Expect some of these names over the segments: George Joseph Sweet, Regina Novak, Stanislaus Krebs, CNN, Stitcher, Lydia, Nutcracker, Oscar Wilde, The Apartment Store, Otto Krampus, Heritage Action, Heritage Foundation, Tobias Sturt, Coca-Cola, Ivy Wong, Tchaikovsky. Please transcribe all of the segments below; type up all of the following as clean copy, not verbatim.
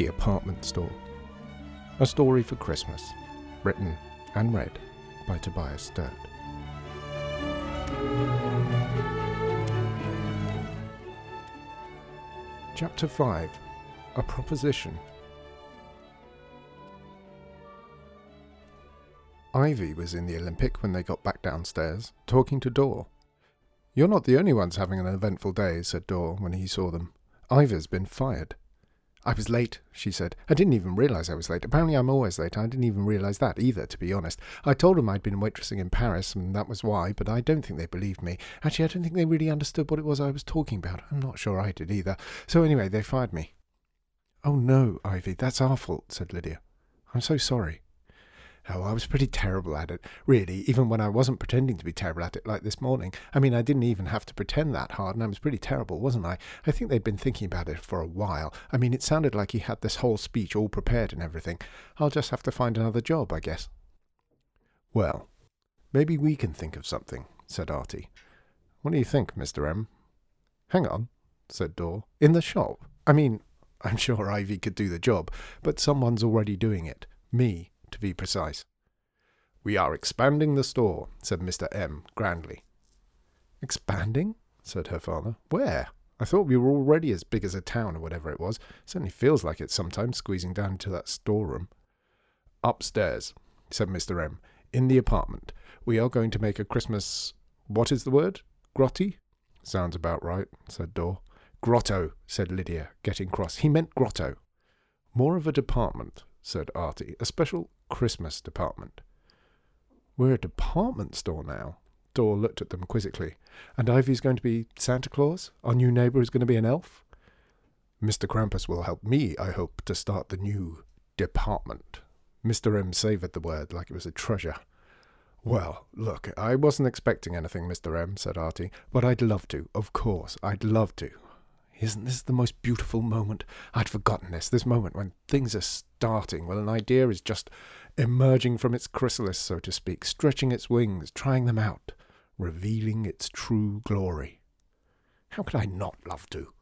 The Apartment Store. A Story for Christmas. Written and read by Tobias Sturt. Chapter 5. A Proposition. Ivy was in the Olympic when they got back downstairs, talking to Dor. "You're not the only ones having an eventful day," said Dor when he saw them. "Ivor's been fired." "I was late," she said. "I didn't even realise I was late. Apparently I'm always late. I didn't even realise that either, to be honest. I told them I'd been waitressing in Paris, and that was why, but I don't think they believed me. Actually, I don't think they really understood what it was I was talking about. I'm not sure I did either. So anyway, they fired me." "Oh no, Ivy, that's our fault," said Lydia. "I'm so sorry." "Oh, I was pretty terrible at it, really, even when I wasn't pretending to be terrible at it like this morning. I mean, I didn't even have to pretend that hard, and I was pretty terrible, wasn't I? I think they'd been thinking about it for a while. I mean, it sounded like he had this whole speech all prepared and everything. I'll just have to find another job, I guess." "Well, maybe we can think of something," said Artie. "What do you think, Mr. M?" "Hang on," said Dor. "In the shop? I mean, I'm sure Ivy could do the job, but someone's already doing it. Me, to be precise." "We are expanding the store," said Mr. M grandly. "Expanding?" said her father. "Where? I thought we were already as big as a town or whatever it was. Certainly feels like it sometimes, squeezing down into that storeroom." "Upstairs," said Mr. M, "in the apartment. We are going to make a Christmas... what is the word? Grotty?" "Sounds about right," said Dor. "Grotto," said Lydia, getting cross. "He meant grotto." "More of a department," said Artie. "A special Christmas department." "We're a department store now." Dor looked at them quizzically. "And Ivy's going to be Santa Claus? Our new neighbour is going to be an elf?" "Mr. Krampus will help me, I hope, to start the new department." Mr. M savoured the word like it was a treasure. "Well, look, I wasn't expecting anything, Mr. M," said Artie, "but I'd love to, of course, I'd love to. Isn't this the most beautiful moment? I'd forgotten this moment when things are starting, when an idea is just emerging from its chrysalis, so to speak, stretching its wings, trying them out, revealing its true glory. How could I not love to?"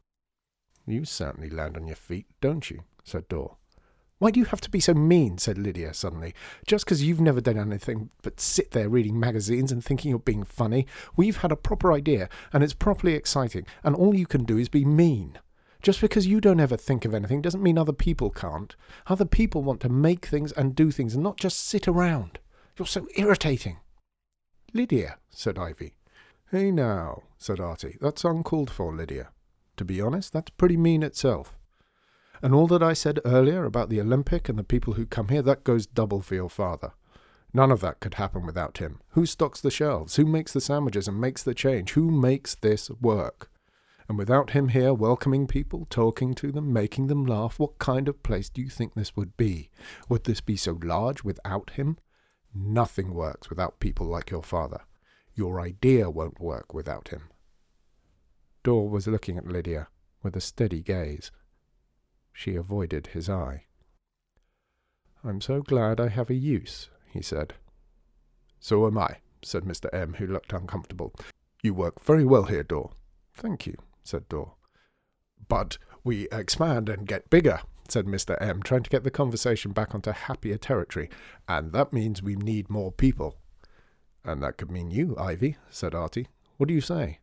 "You certainly land on your feet, don't you?" said Dor. "Why do you have to be so mean?" said Lydia suddenly. "Just because you've never done anything but sit there reading magazines and thinking you're being funny, we've had a proper idea, and it's properly exciting, and all you can do is be mean. Just because you don't ever think of anything doesn't mean other people can't. Other people want to make things and do things and not just sit around. You're so irritating." "Lydia," said Ivy. "Hey now," said Artie. "That's uncalled for, Lydia. To be honest, that's pretty mean itself. And all that I said earlier about the Olympic and the people who come here, that goes double for your father. None of that could happen without him. Who stocks the shelves? Who makes the sandwiches and makes the change? Who makes this work? And without him here, welcoming people, talking to them, making them laugh, what kind of place do you think this would be? Would this be so large without him? Nothing works without people like your father. Your idea won't work without him." Dor was looking at Lydia with a steady gaze. She avoided his eye. "I'm so glad I have a use," he said. "So am I," said Mr. M, who looked uncomfortable. "You work very well here, Dor." "Thank you," said Dor. "But we expand and get bigger," said Mr. M, trying to get the conversation back onto happier territory. "And that means we need more people." "And that could mean you, Ivy," said Artie. "What do you say?"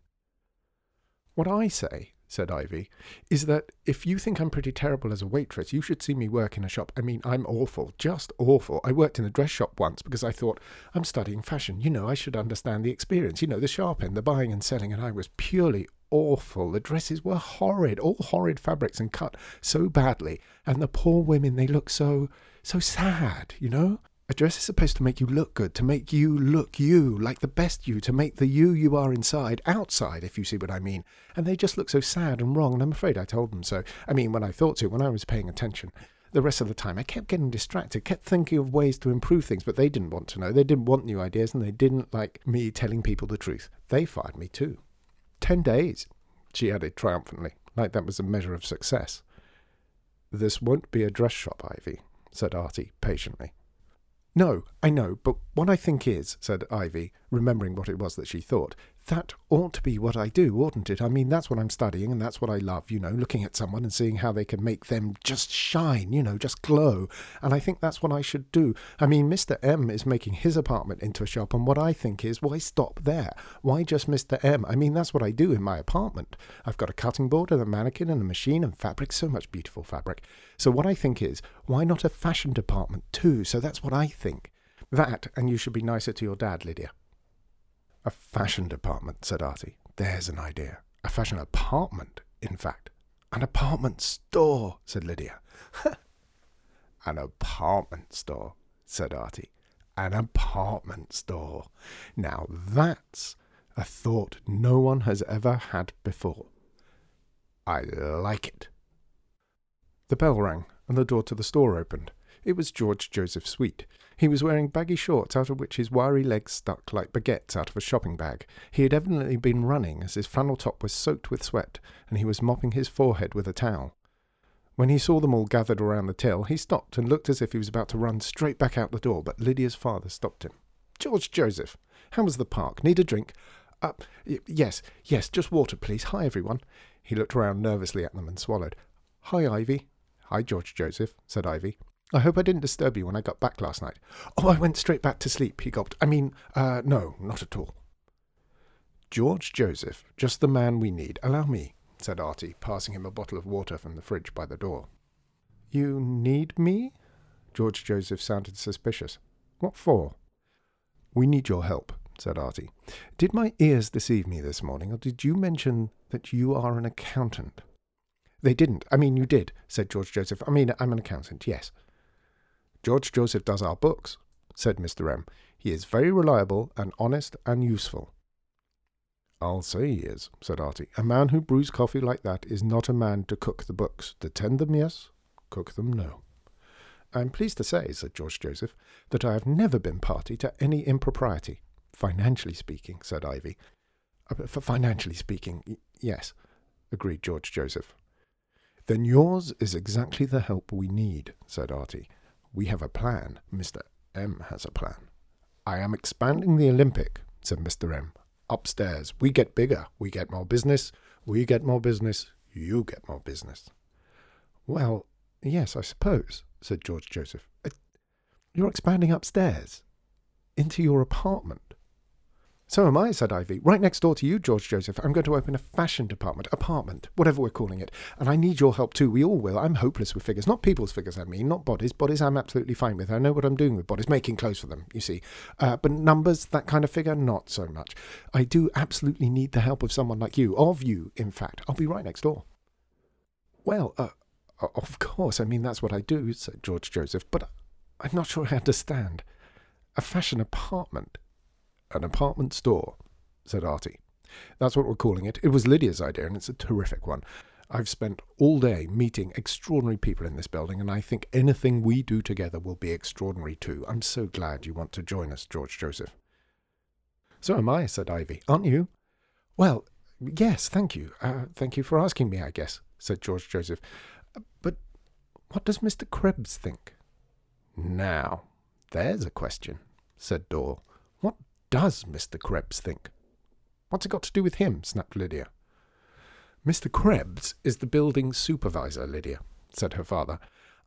"What I say," said Ivy, "is that if you think I'm pretty terrible as a waitress, you should see me work in a shop. I mean, I'm awful, just awful. I worked in a dress shop once because I thought, I'm studying fashion. You know, I should understand the experience. You know, the sharp end, the buying and selling, and I was purely awful. The dresses were horrid, all horrid fabrics and cut so badly. And the poor women, they look so sad, you know? A dress is supposed to make you look good, to make you look you, like the best you, to make the you are inside, outside, if you see what I mean. And they just look so sad and wrong, and I'm afraid I told them so. I mean, when I thought to, when I was paying attention. The rest of the time, I kept getting distracted, kept thinking of ways to improve things, but they didn't want to know. They didn't want new ideas, and they didn't like me telling people the truth. They fired me too. 10 days, she added triumphantly, like that was a measure of success. "This won't be a dress shop, Ivy," said Artie patiently. "No, I know, but what I think is," said Ivy, remembering what it was that she thought, that ought to be what I do, oughtn't it? I mean, that's what I'm studying and that's what I love, you know, looking at someone and seeing how they can make them just shine, you know, just glow. And I think that's what I should do. I mean, Mr. M is making his apartment into a shop, and what I think is, why stop there? Why just Mr. M? I mean, that's what I do in my apartment. I've got a cutting board and a mannequin and a machine and fabric, so much beautiful fabric. So what I think is, why not a fashion department too? So that's what I think. That, and you should be nicer to your dad, Lydia. A fashion department, said Artie. There's an idea. A fashion apartment, in fact. An apartment store, said Lydia. An apartment store, said Artie. An apartment store. Now that's a thought no one has ever had before. I like it. The bell rang, and the door to the store opened. It was George Joseph Sweet. He was wearing baggy shorts out of which his wiry legs stuck like baguettes out of a shopping bag. He had evidently been running, as his flannel top was soaked with sweat, and he was mopping his forehead with a towel. When he saw them all gathered around the till, he stopped and looked as if he was about to run straight back out the door, but Lydia's father stopped him. "George Joseph, how was the park? Need a drink? Yes, just water, please. Hi, everyone." He looked round nervously at them and swallowed. "Hi, Ivy." "Hi, George Joseph," said Ivy. "I hope I didn't disturb you when I got back last night." "Oh, I went straight back to sleep," he gulped. No, not at all." "George Joseph, just the man we need. Allow me," said Artie, passing him a bottle of water from the fridge by the door. "You need me?" George Joseph sounded suspicious. "What for?" "We need your help," said Artie. "Did my ears deceive me this morning, or did you mention that you are an accountant?" "They didn't. You did," said George Joseph. I'm an accountant, yes." "George Joseph does our books," said Mr. M. "He is very reliable and honest and useful." "I'll say he is," said Artie. "A man who brews coffee like that is not a man to cook the books. To tend them, yes. Cook them, no." "I am pleased to say," said George Joseph, "that I have never been party to any impropriety." "Financially speaking," said Ivy. "Financially speaking, yes," agreed George Joseph. "Then yours is exactly the help we need," said Artie. "We have a plan. Mr. M has a plan." "I am expanding the Olympic," said Mr. M. "Upstairs. We get bigger. We get more business. We get more business. You get more business." "Well, yes, I suppose," said George Joseph. "You're expanding upstairs. Into your apartment." "So am I," said Ivy. "Right next door to you, George Joseph. I'm going to open a fashion department, apartment, whatever we're calling it. And I need your help too. We all will. I'm hopeless with figures. Not people's figures, not bodies. Bodies I'm absolutely fine with. I know what I'm doing with bodies, making clothes for them, you see. But numbers, that kind of figure, not so much. I do absolutely need the help of someone like you. Of you, in fact. I'll be right next door." "Well, of course. That's what I do," said George Joseph. "But I'm not sure I understand. A fashion apartment." "An apartment store," said Artie. "That's what we're calling it. It was Lydia's idea, and it's a terrific one. I've spent all day meeting extraordinary people in this building, and I think anything we do together will be extraordinary too. I'm so glad you want to join us, George Joseph." "So am I," said Ivy. "Aren't you?" "Well, yes, thank you. Thank you for asking me, I guess," said George Joseph. "But what does Mr. Krebs think?" "Now, there's a question," said Dorr. "What does Mr. Krebs think?" "What's it got to do with him?" snapped Lydia. "Mr. Krebs is the building supervisor, Lydia," said her father.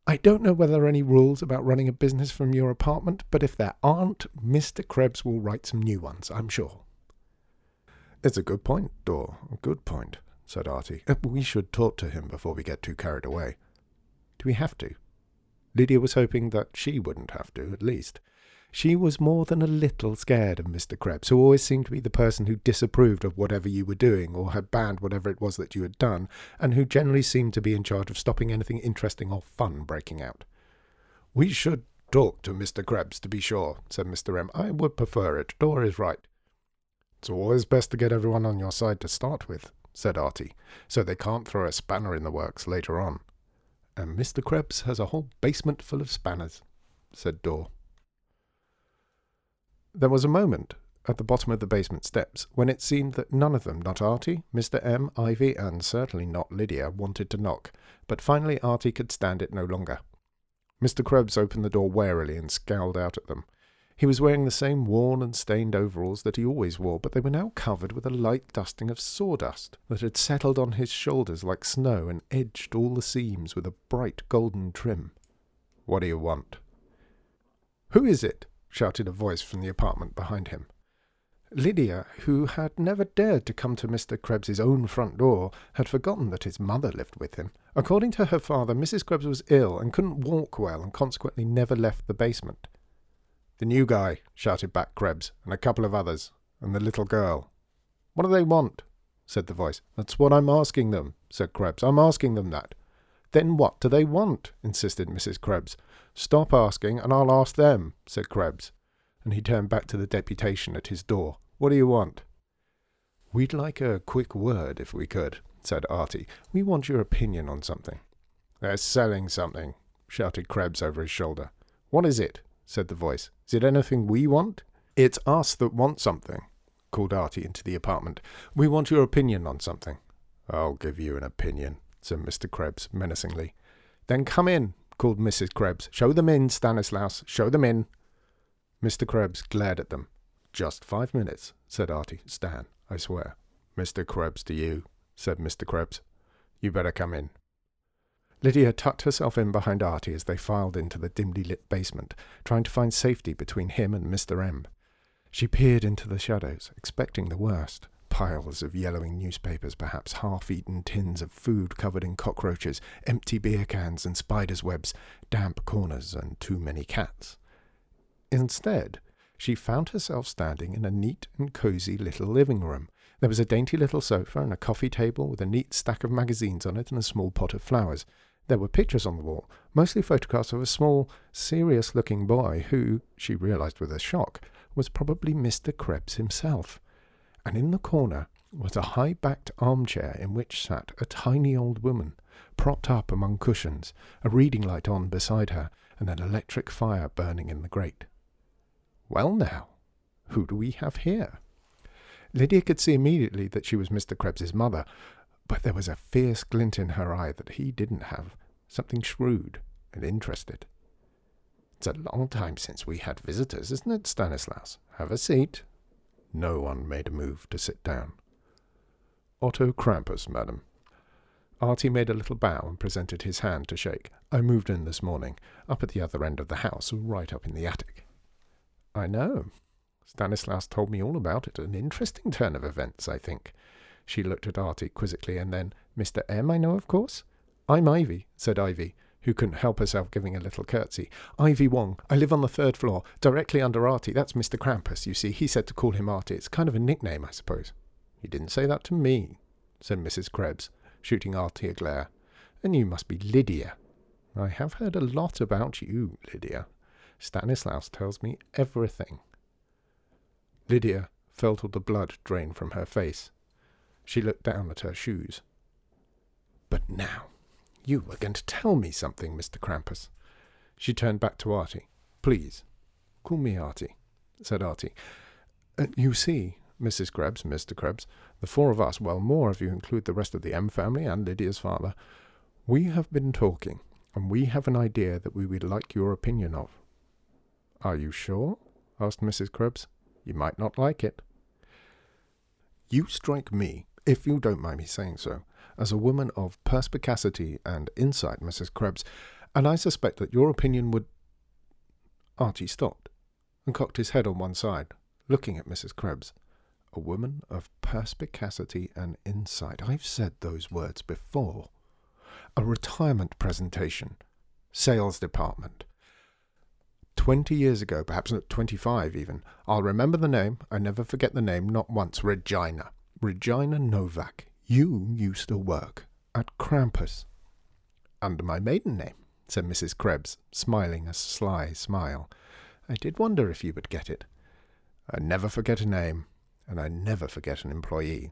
"I don't know whether there are any rules about running a business from your apartment, but if there aren't, Mr. Krebs will write some new ones, I'm sure." "It's a good point, Dor, a good point," said Artie. "We should talk to him before we get too carried away." "Do we have to?" Lydia was hoping that she wouldn't have to, at least. She was more than a little scared of Mr. Krebs, who always seemed to be the person who disapproved of whatever you were doing, or had banned whatever it was that you had done, and who generally seemed to be in charge of stopping anything interesting or fun breaking out. "We should talk to Mr. Krebs, to be sure," said Mr. M. "I would prefer it. Dora is right." "It's always best to get everyone on your side to start with," said Artie, "so they can't throw a spanner in the works later on." "And Mr. Krebs has a whole basement full of spanners," said Dora. There was a moment, at the bottom of the basement steps, when it seemed that none of them, not Artie, Mr. M, Ivy, and certainly not Lydia, wanted to knock, but finally Artie could stand it no longer. Mr. Krebs opened the door warily and scowled out at them. He was wearing the same worn and stained overalls that he always wore, but they were now covered with a light dusting of sawdust that had settled on his shoulders like snow and edged all the seams with a bright golden trim. "What do you want?" "Who is it?" shouted a voice from the apartment behind him. Lydia, who had never dared to come to Mr. Krebs's own front door, had forgotten that his mother lived with him. According to her father, Mrs. Krebs was ill and couldn't walk well and consequently never left the basement. "The new guy," shouted back Krebs, "and a couple of others, and the little girl." "What do they want?" said the voice. "That's what I'm asking them," said Krebs. "I'm asking them that." "Then what do they want?" insisted Mrs. Krebs. "Stop asking and I'll ask them," said Krebs. And he turned back to the deputation at his door. "What do you want?" "We'd like a quick word if we could," said Artie. "We want your opinion on something." "They're selling something," shouted Krebs over his shoulder. "What is it?" said the voice. "Is it anything we want?" "It's us that want something," called Artie into the apartment. "We want your opinion on something." "I'll give you an opinion," said Mr. Krebs menacingly. "Then come in," called Mrs. Krebs. "Show them in, Stanislaus. Show them in." Mr. Krebs glared at them. "Just 5 minutes," said Artie. "Stan, I swear." "Mr. Krebs to you," said Mr. Krebs. "You better come in." Lydia tucked herself in behind Artie as they filed into the dimly lit basement, trying to find safety between him and Mr. M. She peered into the shadows, expecting the worst. Piles of yellowing newspapers, perhaps half-eaten tins of food covered in cockroaches, empty beer cans and spiders' webs, damp corners and too many cats. Instead, she found herself standing in a neat and cosy little living room. There was a dainty little sofa and a coffee table with a neat stack of magazines on it and a small pot of flowers. There were pictures on the wall, mostly photographs of a small, serious-looking boy who, she realized with a shock, was probably Mr. Krebs himself. And in the corner was a high-backed armchair in which sat a tiny old woman, propped up among cushions, a reading light on beside her, and an electric fire burning in the grate. "Well now, who do we have here?" Lydia could see immediately that she was Mr. Krebs's mother, but there was a fierce glint in her eye that he didn't have, something shrewd and interested. "It's a long time since we had visitors, isn't it, Stanislaus? Have a seat." No one made a move to sit down. "Otto Krampus, madam." Artie made a little bow and presented his hand to shake. "I moved in this morning, up at the other end of the house, right up in the attic." "I know. Stanislaus told me all about it. An interesting turn of events, I think." She looked at Artie quizzically, and then, "Mr. M, I know, of course." "I'm Ivy," said Ivy, who couldn't help herself giving a little curtsy. "Ivy Wong. I live on the 3rd floor, directly under Artie. That's Mr. Krampus, you see. He said to call him Artie. It's kind of a nickname, I suppose." "He didn't say that to me," said Mrs. Krebs, shooting Artie a glare. "And you must be Lydia. I have heard a lot about you, Lydia. Stanislaus tells me everything." Lydia felt all the blood drain from her face. She looked down at her shoes. "But now, you were going to tell me something, Mr. Krampus." She turned back to Artie. "Please, call me Artie," said Artie. "You see, Mrs. Krebs, Mr. Krebs, the four of us, well, more if you include the rest of the M family and Lydia's father, we have been talking, and we have an idea that we would like your opinion of." "Are you sure?" asked Mrs. Krebs. "You might not like it." "You strike me, if you don't mind me saying so, as a woman of perspicacity and insight, Mrs. Krebs, and I suspect that your opinion would—" Artie stopped and cocked his head on one side, looking at Mrs. Krebs. "A woman of perspicacity and insight." I've said those words before. A retirement presentation. Sales department. 20 years ago, perhaps not 25 even. I'll remember the name. I never forget the name, not once. Regina. Regina Novak. You used to work at Krampus. "Under my maiden name," said Mrs. Krebs, smiling a sly smile. "I did wonder if you would get it." "I never forget a name, and I never forget an employee,"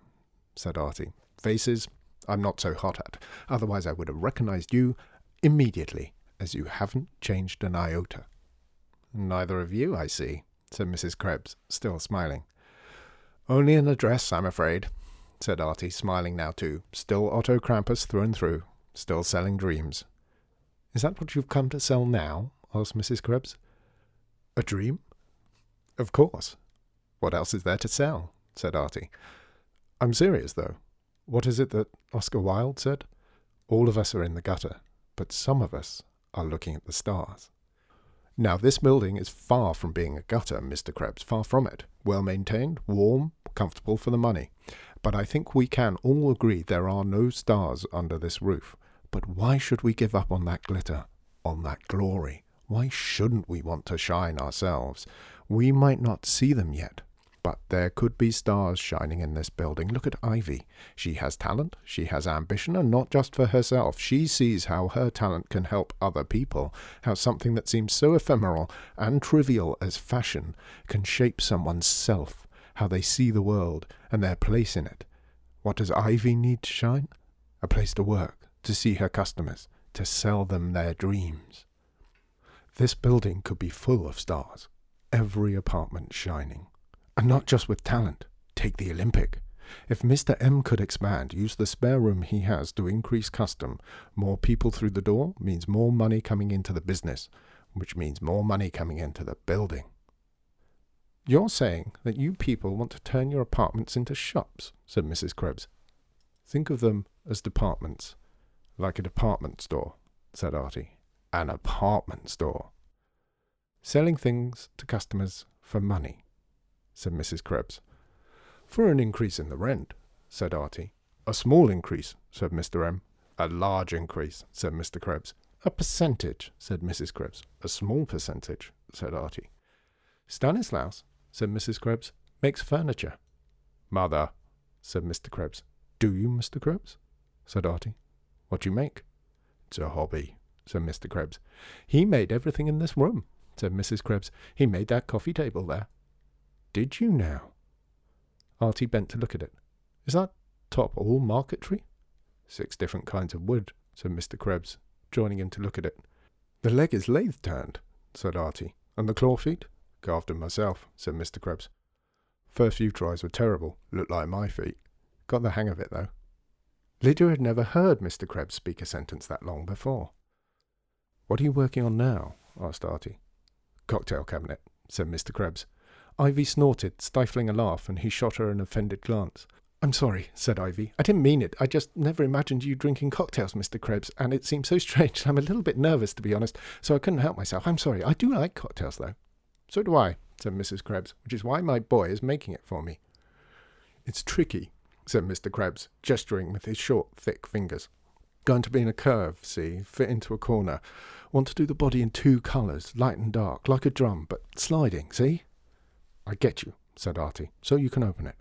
said Artie. "Faces, I'm not so hot at. Otherwise I would have recognised you immediately, as you haven't changed an iota." "Neither of you, I see," said Mrs. Krebs, still smiling. "Only an address, I'm afraid," said Artie, smiling now too. "Still Otto Krampus through and through. Still selling dreams." "Is that what you've come to sell now?" asked Mrs. Krebs. "A dream?" Of course. What else is there to sell? Said Artie. I'm serious, though. What is it that Oscar Wilde said? All of us are in the gutter, but some of us are looking at the stars. Now, this building is far from being a gutter, Mr. Krebs, far from it. Well-maintained, warm, comfortable for the money. But I think we can all agree there are no stars under this roof. But why should we give up on that glitter, on that glory? Why shouldn't we want to shine ourselves? We might not see them yet, but there could be stars shining in this building. Look at Ivy. She has talent, she has ambition, and not just for herself. She sees how her talent can help other people, how something that seems so ephemeral and trivial as fashion can shape someone's self, how they see the world and their place in it. What does Ivy need to shine? A place to work, to see her customers, to sell them their dreams. This building could be full of stars, every apartment shining. And not just with talent. Take the Olympic. If Mr. M could expand, use the spare room he has to increase custom, more people through the door means more money coming into the business, which means more money coming into the building. You're saying that you people want to turn your apartments into shops, said Mrs. Krebs. Think of them as departments. Like a department store, said Artie. An apartment store. Selling things to customers for money, said Mrs. Krebs. For an increase in the rent, said Artie. A small increase, said Mr. M. A large increase, said Mr. Krebs. A percentage, said Mrs. Krebs. A small percentage, said Artie. Stanislaus, said Mrs. Krebs, makes furniture. Mother, said Mr. Krebs. Do you, Mr. Krebs? Said Artie. What do you make? It's a hobby, said Mr. Krebs. He made everything in this room, said Mrs. Krebs. He made that coffee table there. Did you now? Artie bent to look at it. Is that top all marquetry? 6 different kinds of wood, said Mr. Krebs, joining him to look at it. The leg is lathe-turned, said Artie. And the claw feet? Carved them myself, said Mr. Krebs. First few tries were terrible, looked like my feet. Got the hang of it, though. Lydia had never heard Mr. Krebs speak a sentence that long before. What are you working on now? Asked Artie. Cocktail cabinet, said Mr. Krebs. Ivy snorted, stifling a laugh, and he shot her an offended glance. I'm sorry, said Ivy. I didn't mean it. I just never imagined you drinking cocktails, Mr. Krebs, and it seemed so strange. I'm a little bit nervous, to be honest, so I couldn't help myself. I'm sorry. I do like cocktails, though. So do I, said Mrs. Krebs, which is why my boy is making it for me. It's tricky, said Mr. Krebs, gesturing with his short, thick fingers. Going to be in a curve, see, fit into a corner. Want to do the body in 2 colours, light and dark, like a drum, but sliding, see? I get you, said Artie, so you can open it.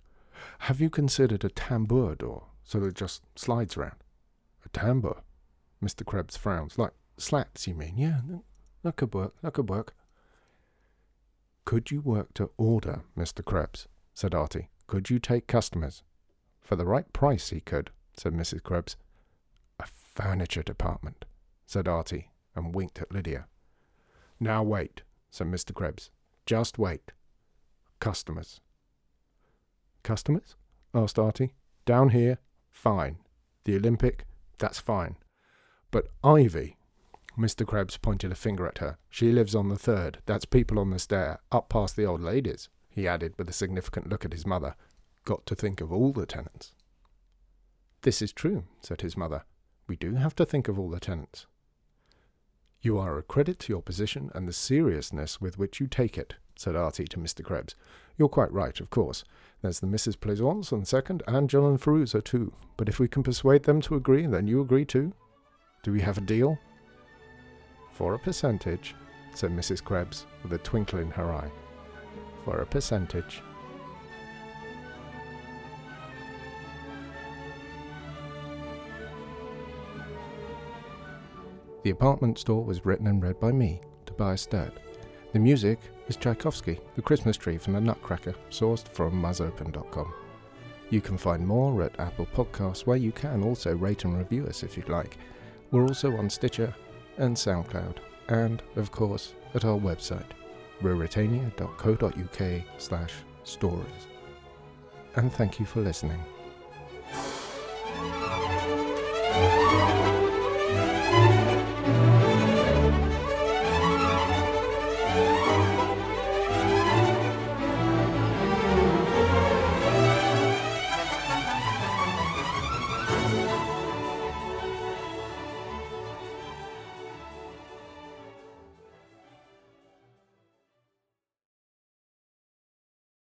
Have you considered a tambour door, so that it just slides round? A tambour? Mr. Krebs frowns. Like slats, you mean? Yeah, that could work, that could work. Could you work to order, Mr. Krebs? Said Artie. Could you take customers? For the right price he could, said Mrs. Krebs. A furniture department, said Artie, and winked at Lydia. Now wait, said Mr. Krebs. Just wait. Customers. Customers? Asked Artie. Down here, fine. The Olympic, that's fine. But Ivy, Mr. Krebs pointed a finger at her. She lives on the 3rd. That's people on the stair, up past the old ladies, he added with a significant look at his mother. Got to think of all the tenants. This is true, said his mother. We do have to think of all the tenants. You are a credit to your position and the seriousness with which you take it, said Artie to Mr. Krebs. You're quite right, of course. There's the Misses Plaisance on 2nd, and Jill and Feruza too. But if we can persuade them to agree, then you agree too. Do we have a deal? For a percentage, said Mrs. Krebs with a twinkle in her eye. For a percentage. The Apartment Store was written and read by me, Tobias Sturt. The music is Tchaikovsky, The Christmas Tree from the Nutcracker, sourced from muzzopen.com. You can find more at Apple Podcasts, where you can also rate and review us if you'd like. We're also on Stitcher and SoundCloud, and, of course, at our website, ruritania.co.uk/stories. And thank you for listening.